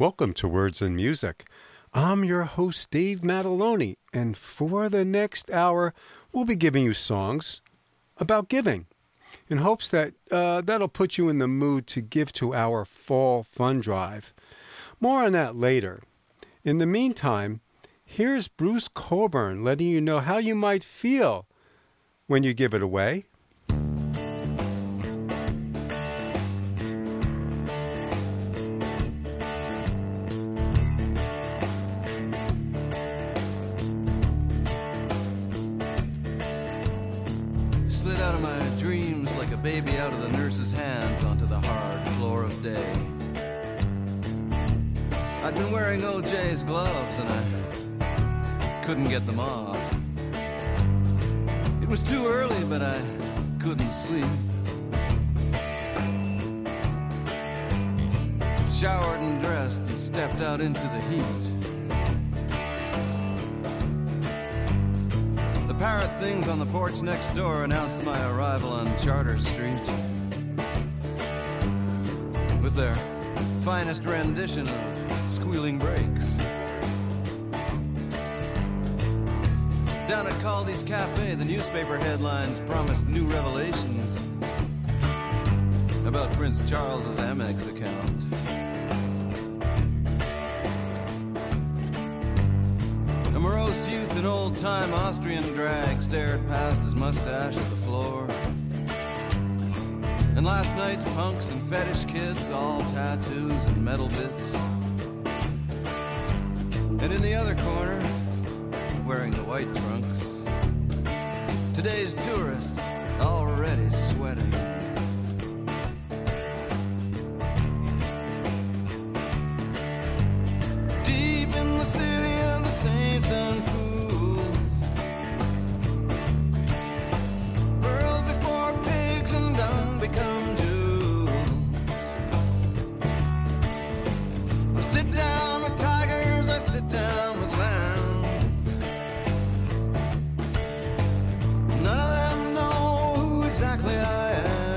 Welcome to Words and Music. I'm your host, Dave Matalone, and for the next hour, we'll be giving you songs about giving in hopes that that'll put you in the mood to give to our fall fund drive. More on that later. In the meantime, here's Bruce Coburn letting you know how you might feel when you give it away. Rendition of squealing brakes. Down at Caldy's Cafe, the newspaper headlines promised new revelations about Prince Charles's Amex account. A morose youth in old-time Austrian drag stared past his mustache at the floor. And last night's punks and fetish kids, all tattoos and metal bits. And in the other corner, wearing the white trunks, today's tourists already sweating. Deep in the city of the saints and I am.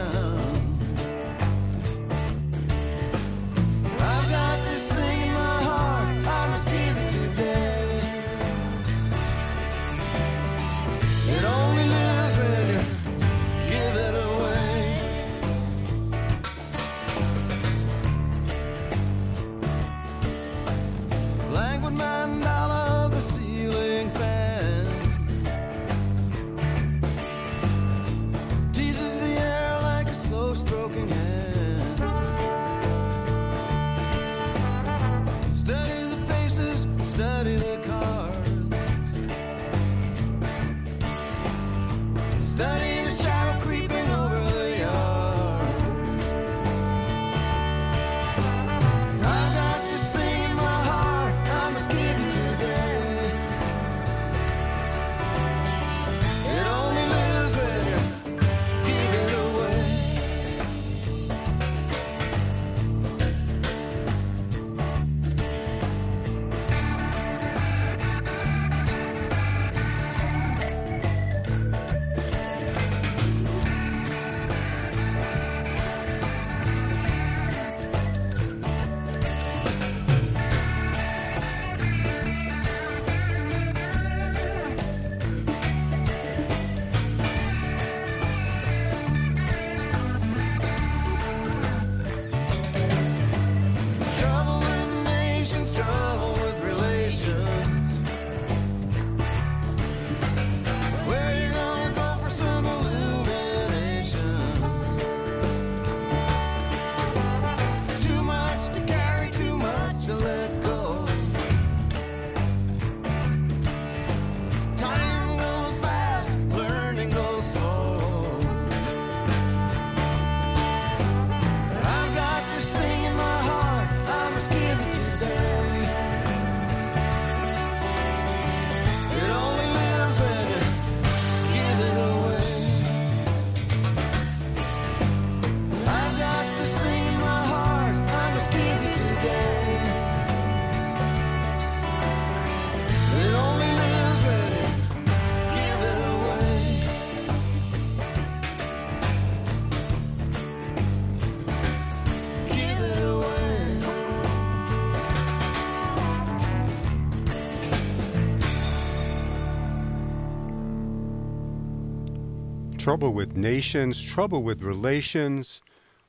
trouble with nations, trouble with relations.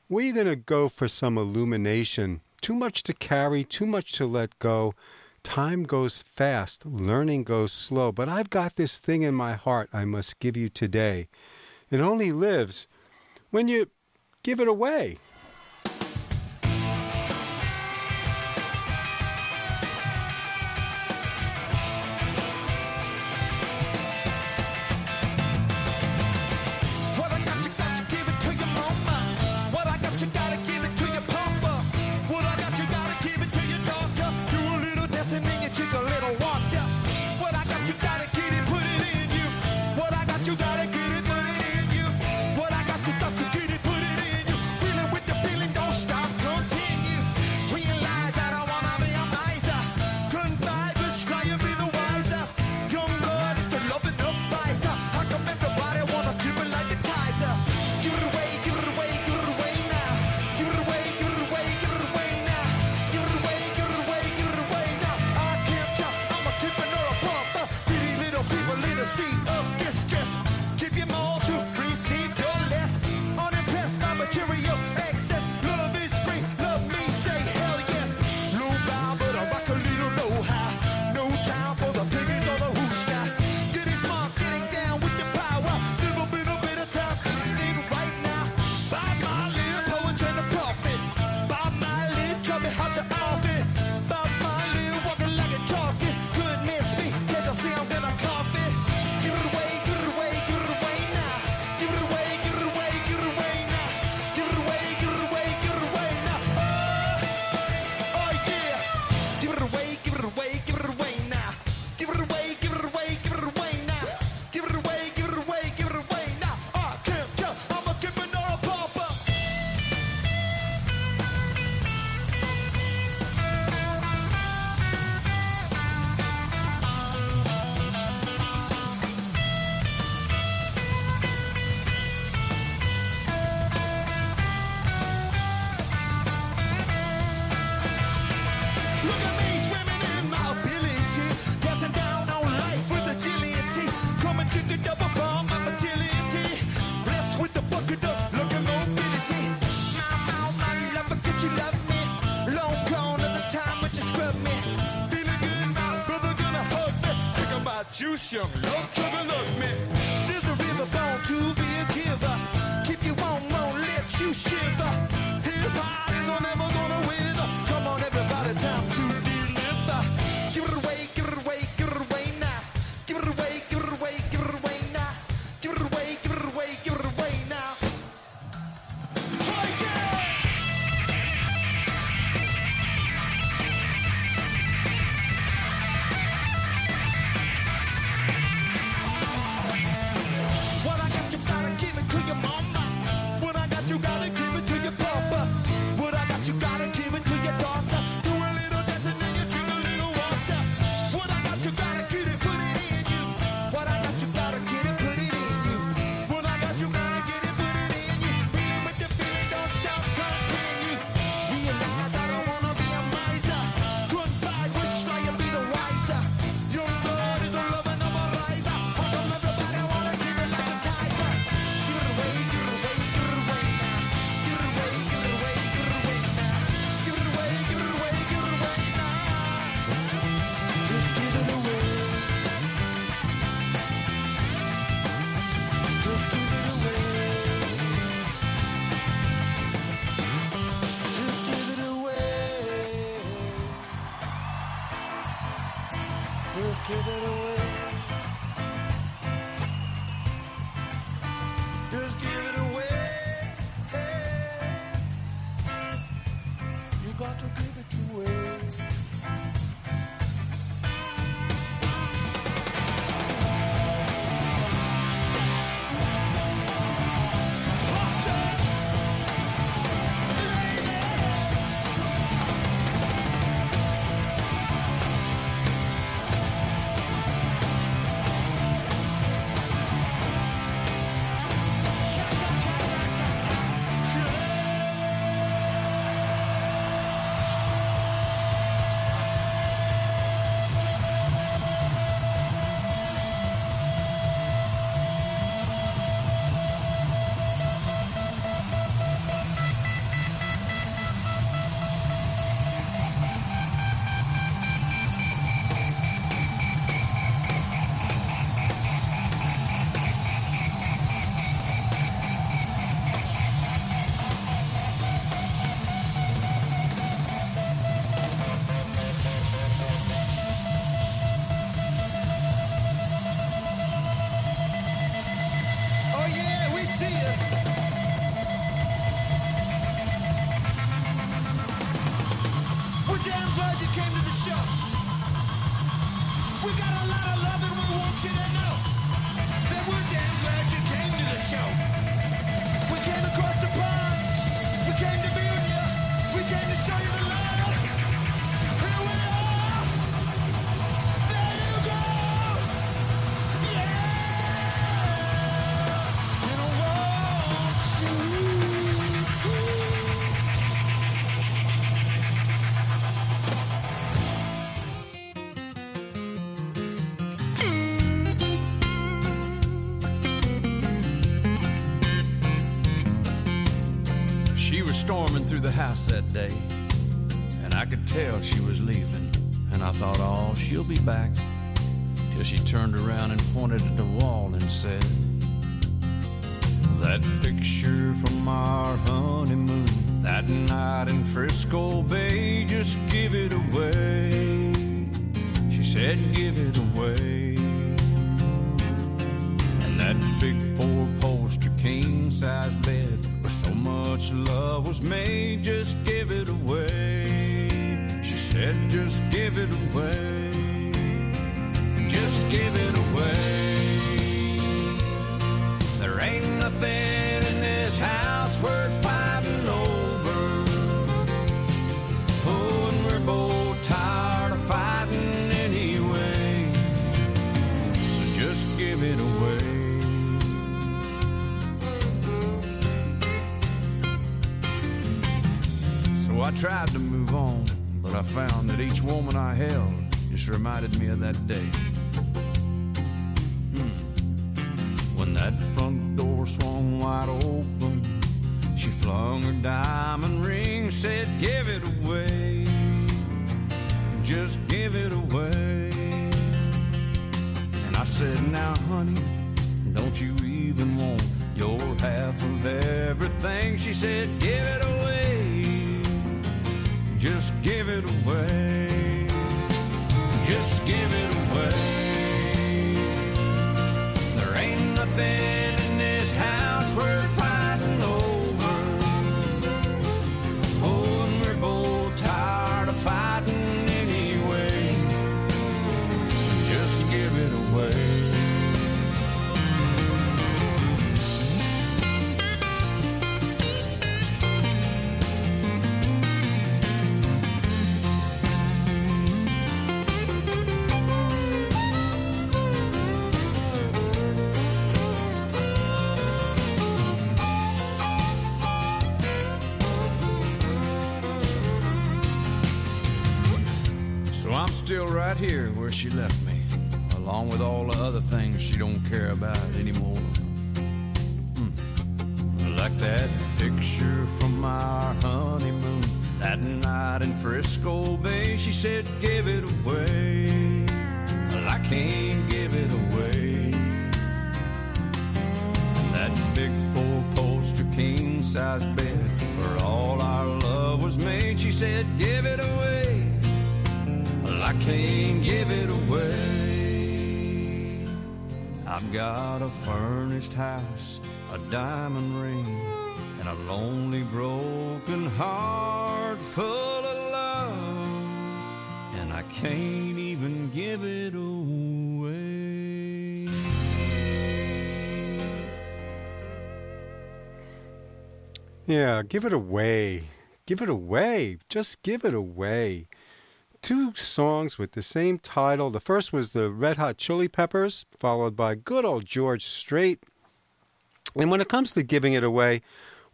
We're going to go for some illumination. Too much to carry, too much to let go. Time goes fast, learning goes slow, but I've got this thing in my heart I must give you today. It only lives when you give it away. Juice, young love, come and love me. There's a river bound to be a giver. Keep you warm, won't let you shiver. Here's how I'm never gonna win. Come on, everybody, time to deliver. Give it away, give it away, give it away now. Give it away, give it away, give it away now. Give it away, give it away, give it away now. the house that day, and I could tell she was leaving, and I thought, oh, she'll be back, till she turned around and pointed at the wall and said, that picture from our honeymoon, that night in Frisco Bay, just give it away. She said, give it away. And that big four-poster king-size bed where so much love was made, just give it away. She said, just give it away. Just give it away. There ain't nothing in this house worth fighting over. Oh, and we're both tired of fighting anyway. So just give it away. So I tried to move on, but I found that each woman I held just reminded me of that day. When that front door swung wide open, she flung her diamond ring, said, give it away, just give it away. And I said, now, honey, don't you even want your half of everything? She said, give it away, just give it away, just give it away. Nothing in this house worth fighting over. Oh, and we're both tired of fighting anyway. So just give it away. Still right here where she left me, along with all the other things she don't care about anymore. Like that picture from our honeymoon, that night in Frisco Bay, she said, give it away. Well, I can't give it away. That big four-poster king-size bed where all our love was made, she said, give it away. I can't give it away. I've got a furnished house, a diamond ring, and a lonely broken heart full of love, and I can't even give it away. Yeah, give it away. Give it away. Just give it away. Two songs with the same title. The first was the Red Hot Chili Peppers, followed by good old George Strait. And when it comes to giving it away,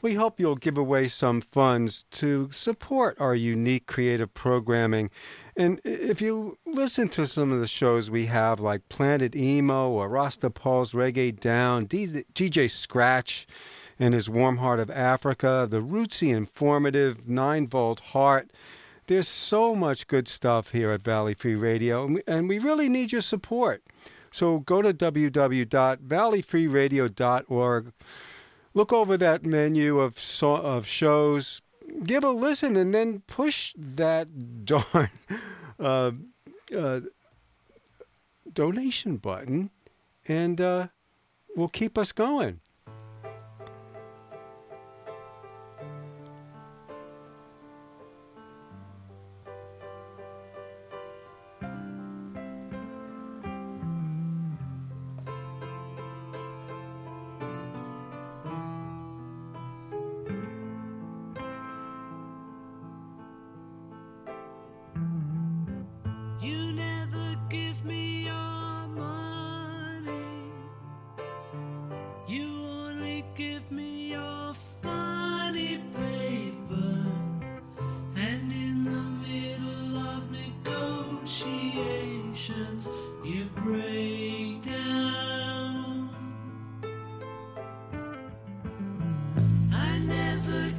we hope you'll give away some funds to support our unique creative programming. And if you listen to some of the shows we have, like Planted Emo or Rasta Paul's Reggae Down, DJ Scratch and his Warm Heart of Africa, the rootsy, informative 9 Volt Heart. There's so much good stuff here at Valley Free Radio, and we really need your support. So go to www.valleyfreeradio.org, look over that menu of shows, give a listen, and then push that darn donation button, and we'll keep us going.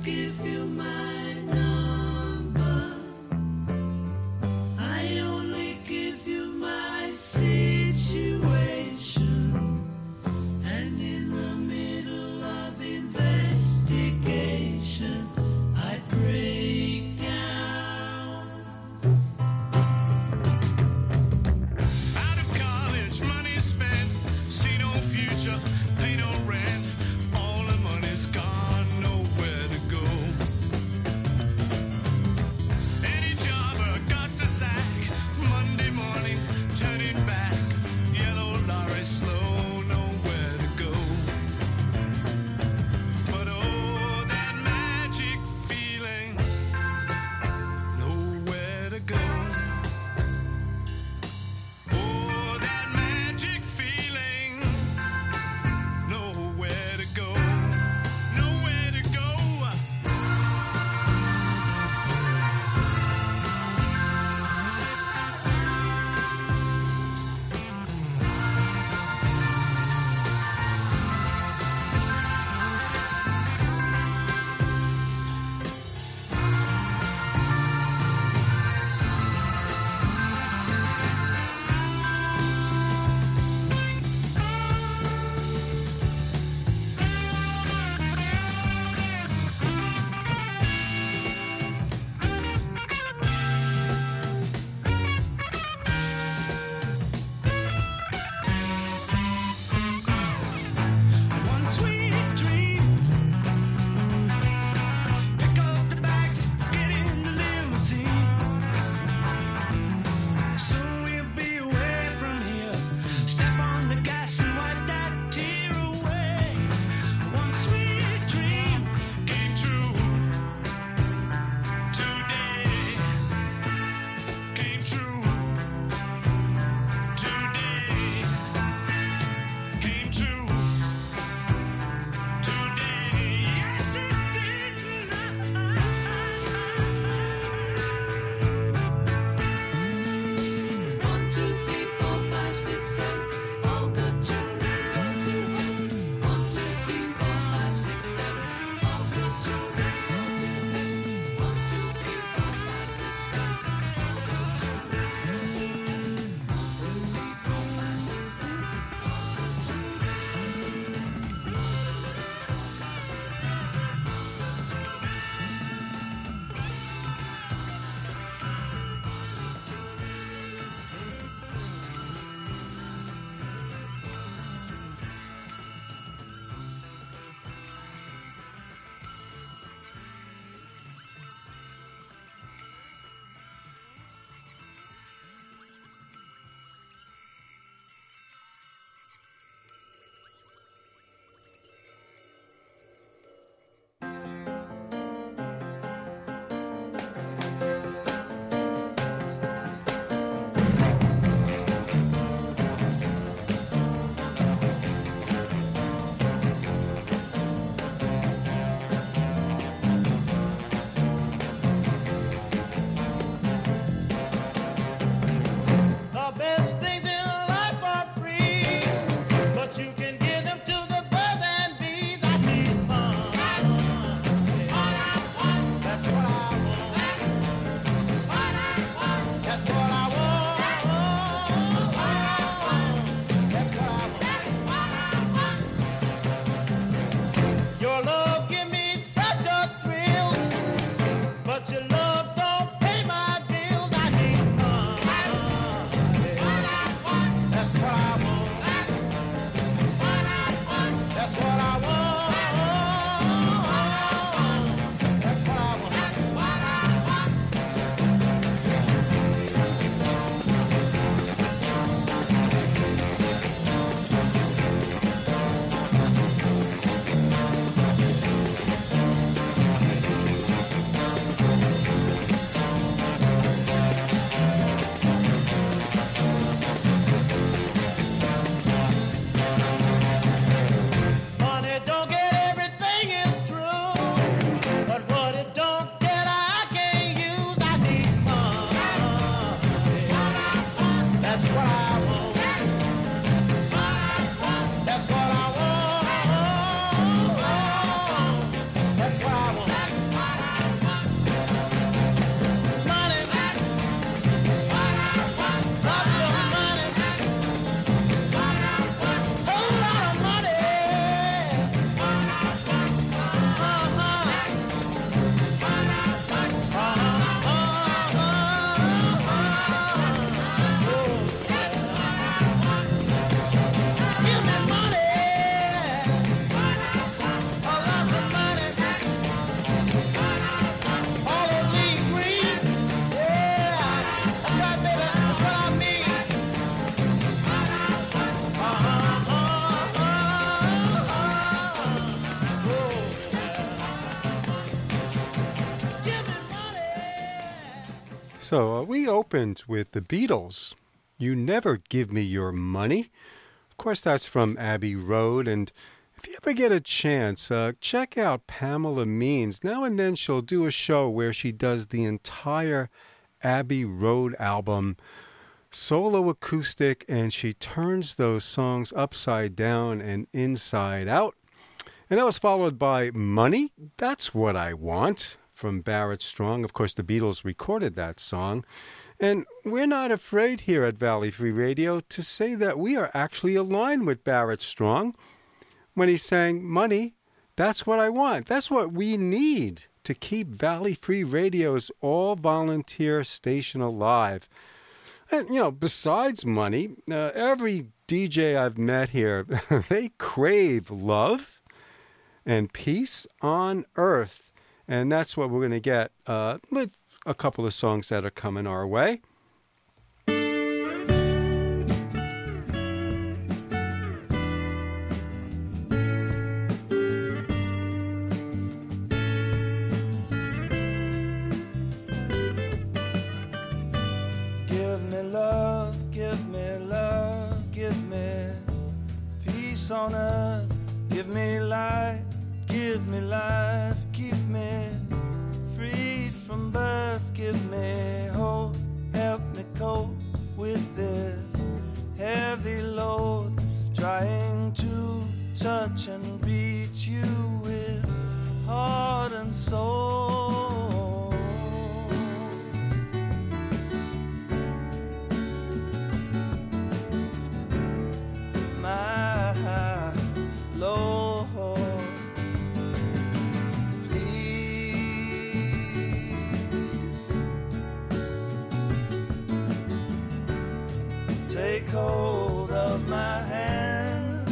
Give you mine. So we opened with the Beatles, You Never Give Me Your Money. Of course, that's from Abbey Road. And if you ever get a chance, check out Pamela Means. Now and then she'll do a show where she does the entire Abbey Road album, solo acoustic, and she turns those songs upside down and inside out. And that was followed by Money, That's What I Want, from Barrett Strong. Of course, the Beatles recorded that song. And we're not afraid here at Valley Free Radio to say that we are actually aligned with Barrett Strong when he sang Money, That's What I Want. That's what we need to keep Valley Free Radio's all-volunteer station alive. And, you know, besides money, every DJ I've met here, they crave love and peace on earth. And that's what we're going to get with a couple of songs that are coming our way. Give me love, give me love, give me peace on earth. Give me light, give me life. Keep me free from birth, give me hope, help me cope with this heavy load, trying to touch and reach you with heart and soul. My Lord, hold of my hand,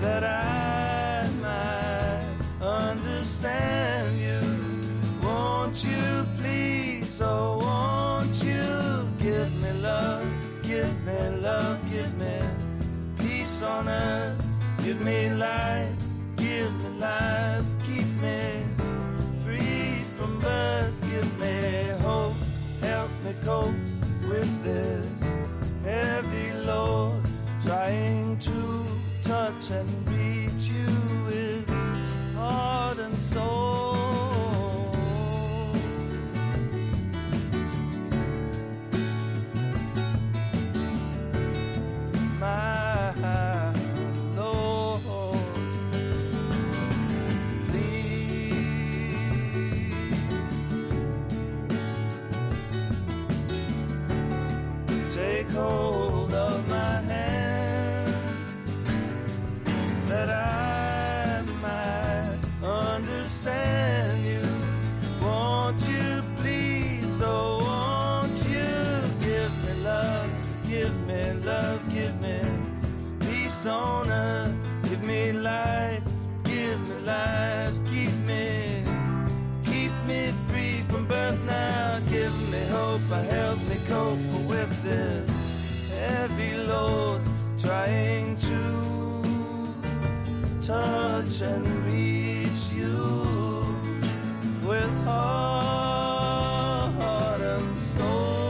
that I might understand you. Won't you please, oh won't you give me love, give me love, give me peace on earth, give me life, keep me free from birth, give me hope, help me cope with this heavy load, trying to touch and reach you with heart and soul. My Lord, please take hold. Help me cope with this heavy load, trying to touch and reach you with heart and soul.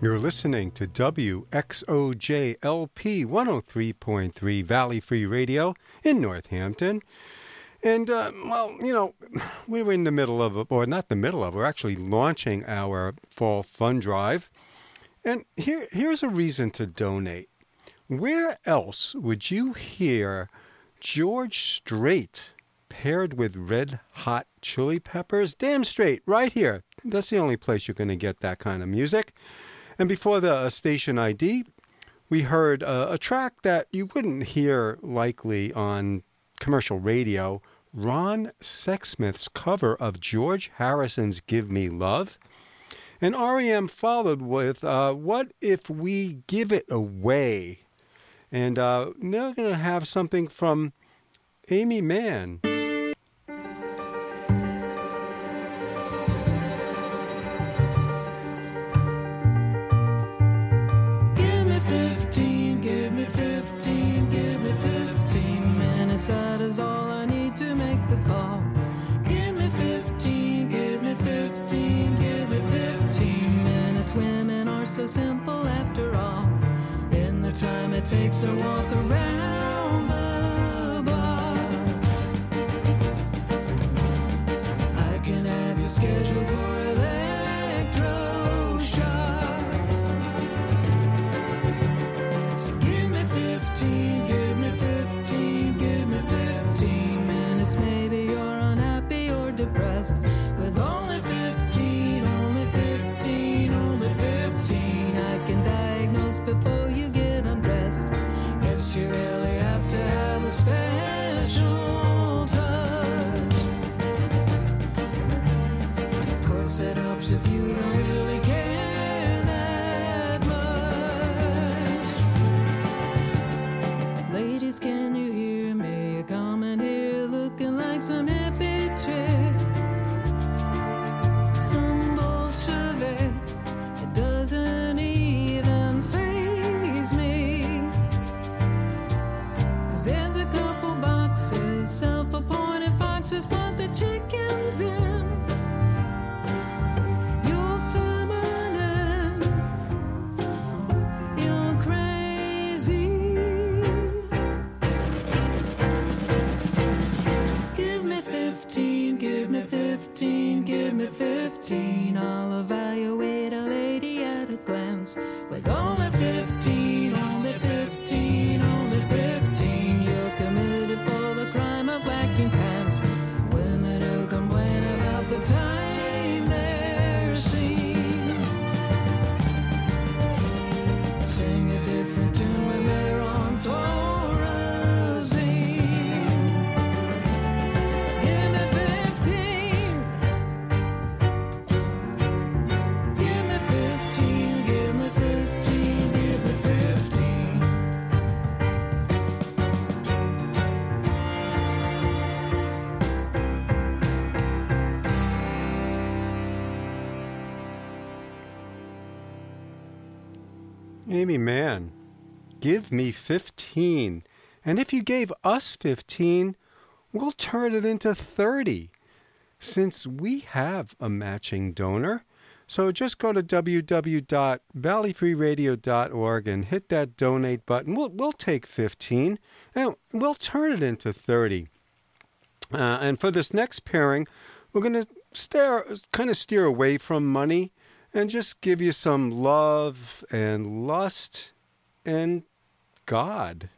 You're listening to WXOJLP 103.3 Valley Free Radio in Northampton. And, we were in the middle of, or not the middle of, we're actually launching our Fall Fund Drive. And here's a reason to donate. Where else would you hear George Strait paired with Red Hot Chili Peppers? Damn straight, right here. That's the only place you're going to get that kind of music. And before the station ID, we heard a track that you wouldn't hear likely on commercial radio, Ron Sexsmith's cover of George Harrison's Give Me Love. And REM followed with What If We Give It Away? And now we're going to have something from Amy Mann. That is all I need to make the call. Give me 15, give me 15, give me 15 minutes. Women are so simple after all. In the time it takes to walk around the bar, I can have you scheduled for electroshock. So give me 15, give me 15, give me 15 minutes. Maybe you're unhappy or depressed with only 15, only 15, only 15. I can diagnose before you get undressed. Guess you really have to have a special touch. Of course it helps if you don't really care. Can you hear me? Coming here looking like some hippie chick, some Bolshevik. It doesn't even faze me, 'cause there's a couple boxes, self-appointed foxes, put the chickens in. You're feminine, you're crazy. Give me 15, give me 15. I'll evaluate a lady at a glance. With only 15, only 15, only 15. You're committed for the crime of lacking pants. Women who complain about the time they're seen sing a different tune when they're on floor. Amy Mann, give me 15. And if you gave us 15, we'll turn it into 30. since we have a matching donor. So just go to www.valleyfreeradio.org and hit that donate button. We'll take 15 and we'll turn it into 30. And for this next pairing, we're going to steer away from money and just give you some love and lust and God.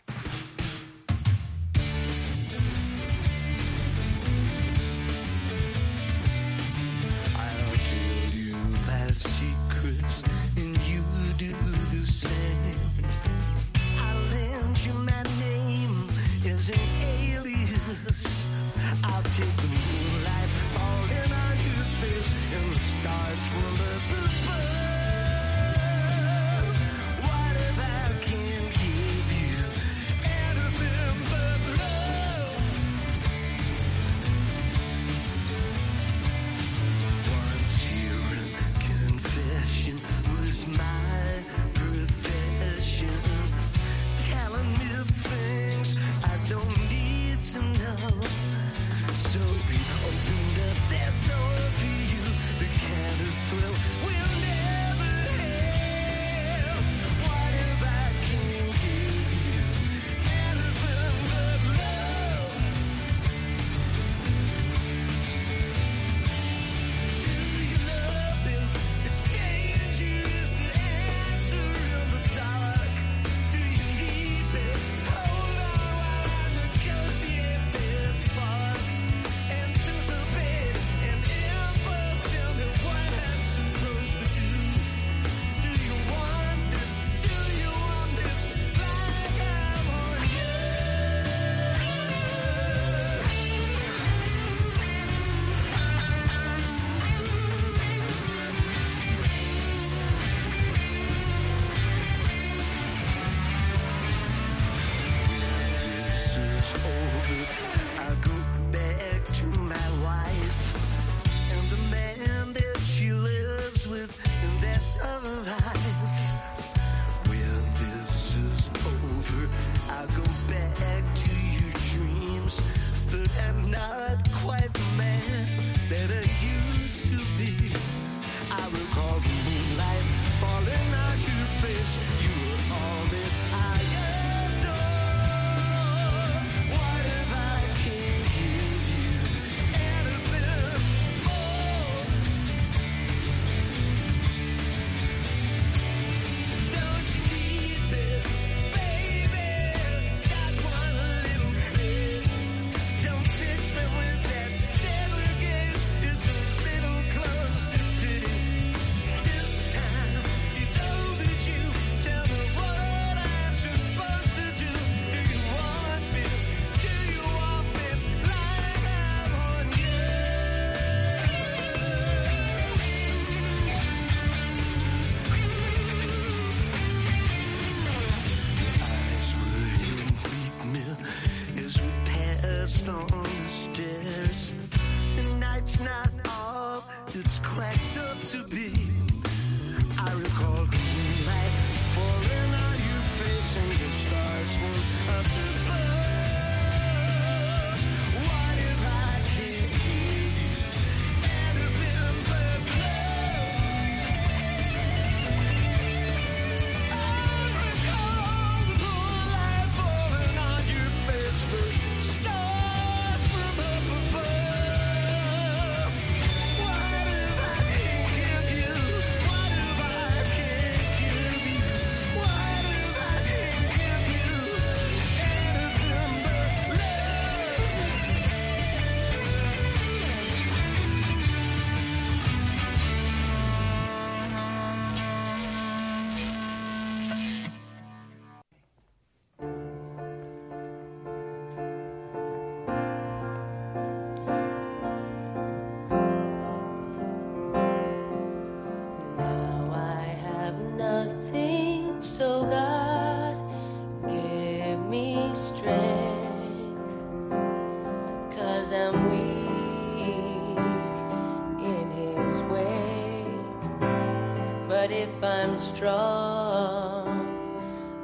Strong,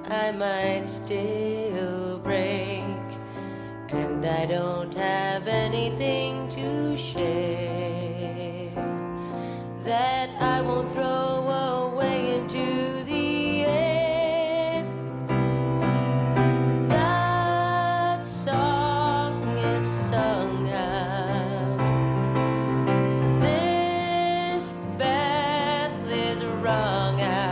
I might still break, and I don't have anything to share that I won't throw away into the air. That song is sung out, this bell is rung out.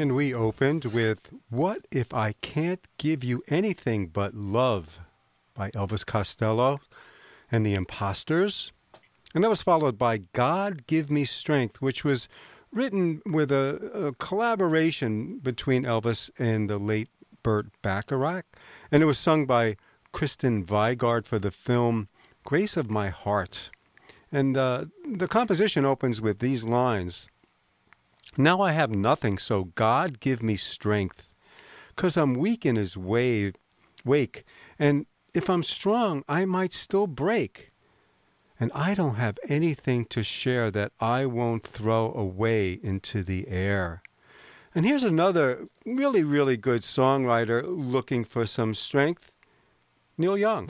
And we opened with What If I Can't Give You Anything But Love by Elvis Costello and the Imposters. And that was followed by God Give Me Strength, which was written with a collaboration between Elvis and the late Burt Bacharach. And it was sung by Kristen Vigard for the film Grace of My Heart. And the composition opens with these lines. Now I have nothing, so God give me strength, 'cause I'm weak in his wake, and if I'm strong, I might still break. And I don't have anything to share that I won't throw away into the air. And here's another really, really good songwriter looking for some strength, Neil Young.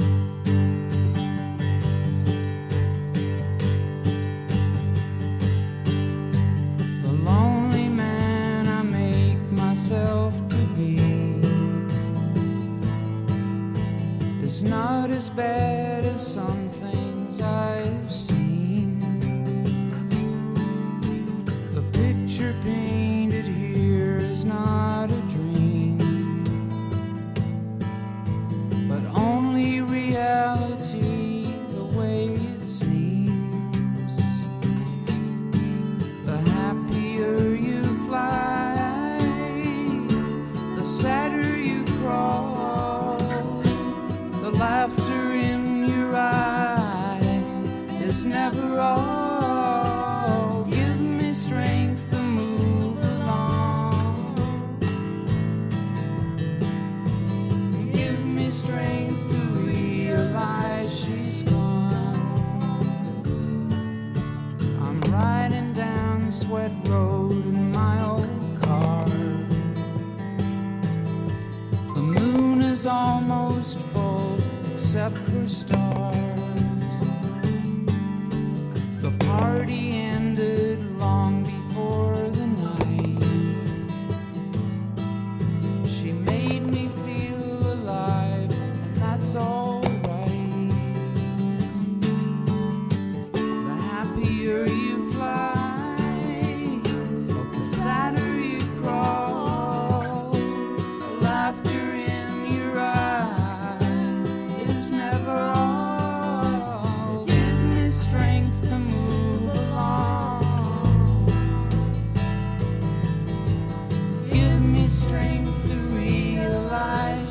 It's not as bad as some things I've seen. The picture painted here is not a dream, but only reality the way it seems. The happier you fly, the sadder you crawl. Laughter in your eye is never all you've missed. many strings to realize she's gone. I'm riding down the sweat road in my old car. The moon is almost full except for stars. The party ended long before the night. She made me feel alive, and that's all right. The happier you fly, the sadder you crawl. The laughter in your eye is never all. Give me strength to move along. Give me strength to realize.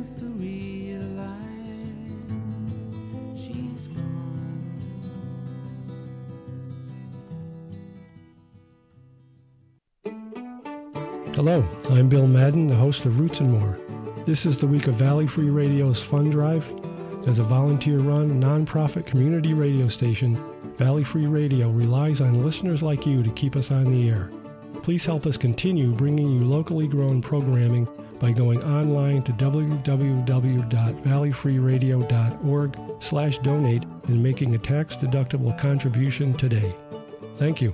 Strength to realize she's gone. Hello, I'm Bill Madden, the host of Roots and More. This is the week of Valley Free Radio's Fund Drive. As a volunteer-run, nonprofit community radio station, Valley Free Radio relies on listeners like you to keep us on the air. Please help us continue bringing you locally grown programming by going online to www.valleyfreeradio.org/donate and making a tax-deductible contribution today. Thank you.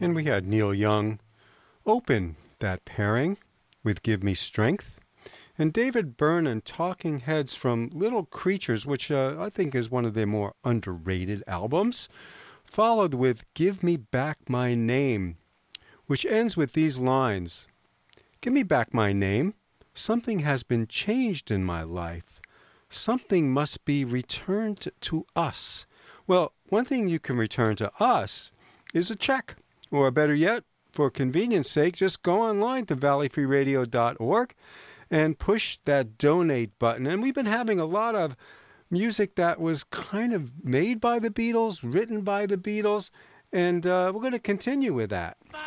And we had Neil Young open that pairing with Give Me Strength. And David Byrne and Talking Heads from Little Creatures, which I think is one of their more underrated albums, followed with Give Me Back My Name, which ends with these lines. Give me back my name. Something has been changed in my life. Something must be returned to us. Well, one thing you can return to us is a check. Or better yet, for convenience sake, just go online to valleyfreeradio.org and push that donate button. And we've been having a lot of music that was kind of made by the Beatles, written by the Beatles, and we're going to continue with that. Bye.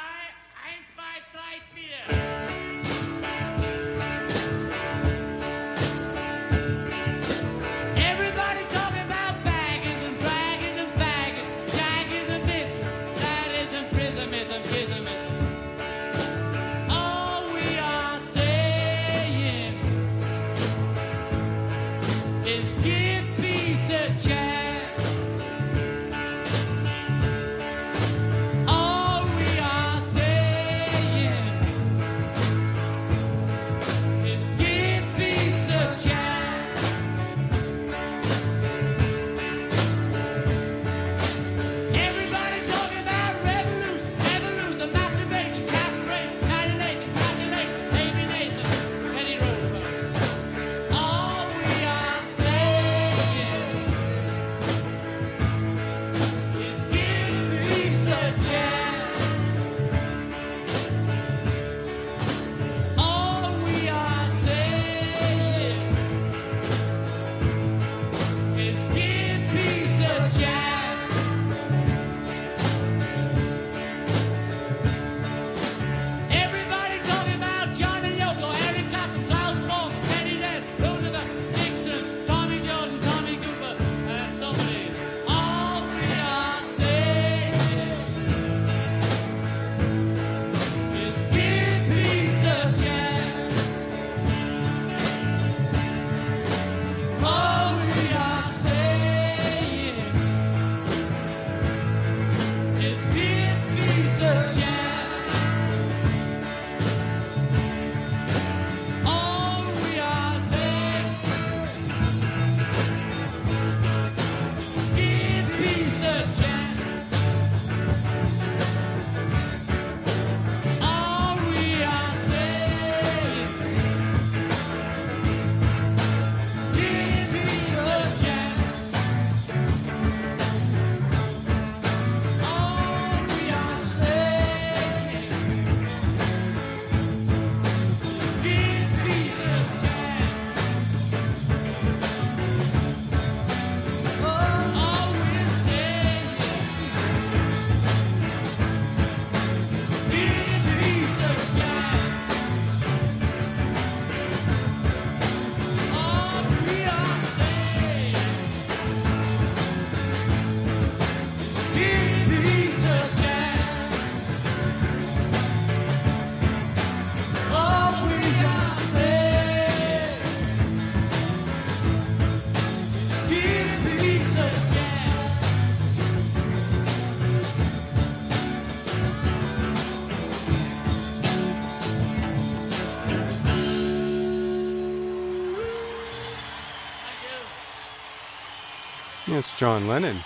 It's John Lennon,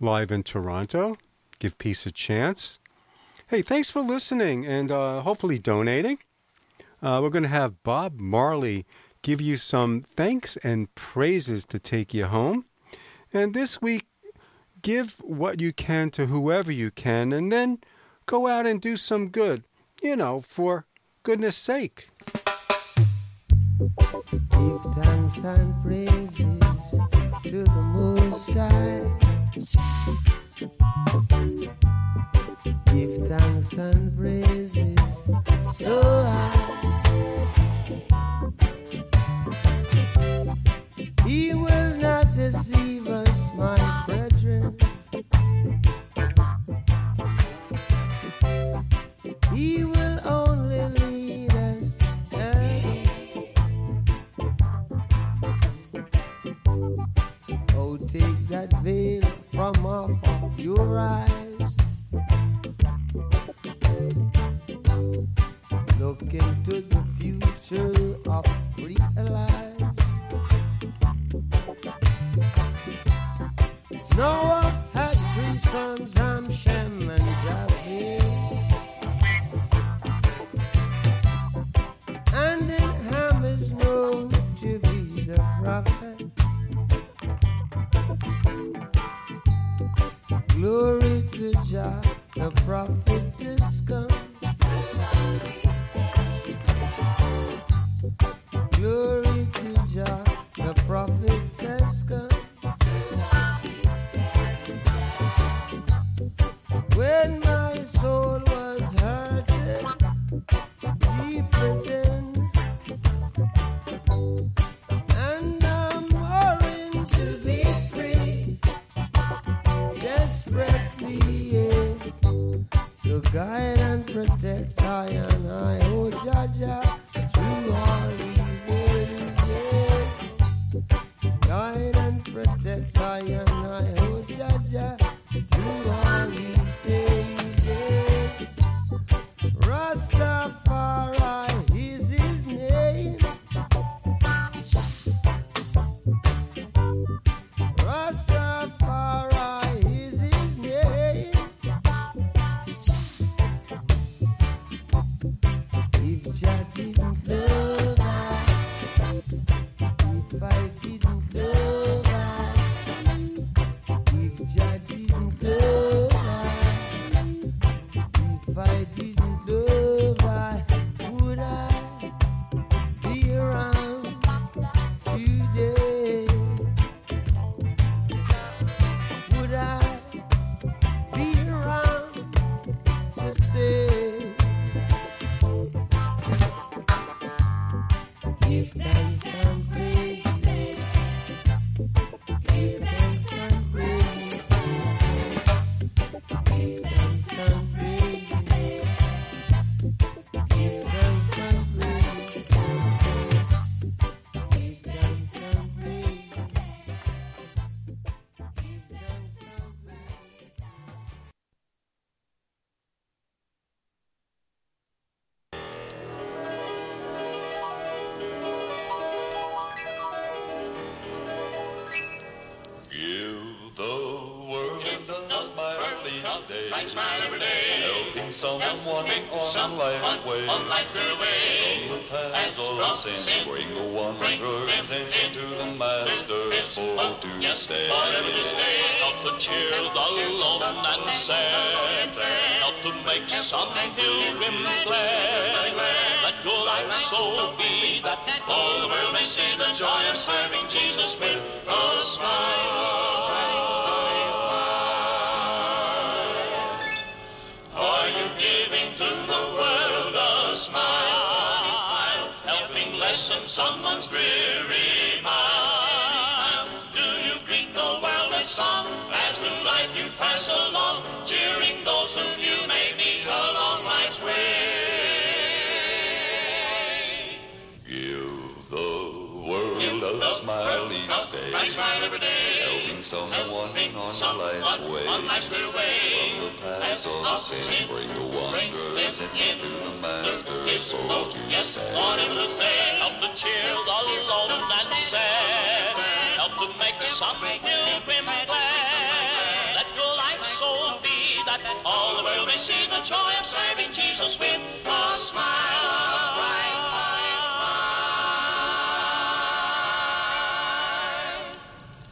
live in Toronto. Give peace a chance. Hey, thanks for listening and hopefully donating. We're going to have Bob Marley give you some thanks and praises to take you home. And this week, give what you can to whoever you can, and then go out and do some good. You know, for goodness sake. Give thanks and praises to the Most High. Give thanks and praises so high. He will not deceive us, my brethren. He will only lead us. Take that veil from off of your eyes. into the future of real life. Noah had 3 sons, Ham, Shem, and Japheth. And in Ham is known to be the prophet. Glory to Jah, the prophet is come. Glory to Jah, the prophet has come. When my soul was hurted deep within, and I'm roaring to be free, desperately, yeah. So guide and protect I and I, oh Jah Jah, through all these ages. Guide and protect I and I, oh Jah Jah, through all these stages. Rastafari is his name. Rastafari is his name. If Jah didn't love I, if I didn't love I, if Jah didn't love I, if I didn't love, I would I be around today? Would I be around to say, give thanks and praises, give thanks and praises, give thanks and praises, give thanks and praises, give thanks and praises, give thanks and praises. Give the world a smile each day. Bright smile every day. Helping someone on life's way. On life's way. On the paths of sin. Bring the wanderers into the Master's fold to stay. Forever to stay. Not to cheer the lone and sad. Not to make some pilgrim glad. Let your life so be that all the world may see the joy of serving Jesus with a smile. Are you giving to the world a smile? Helping lessen someone's dreary mile? Do you greet the world with song as through life you pass along, cheering those whom you may meet along life's way? Give the world a smile each day. Bright smile every day. Someone on life's way, from the paths of sin, bring the wanderers into the Master's fold to stay. Help to cheer the lone and sad, help to make some pilgrim glad. Let your life so be that all the world may see the joy of serving Jesus with.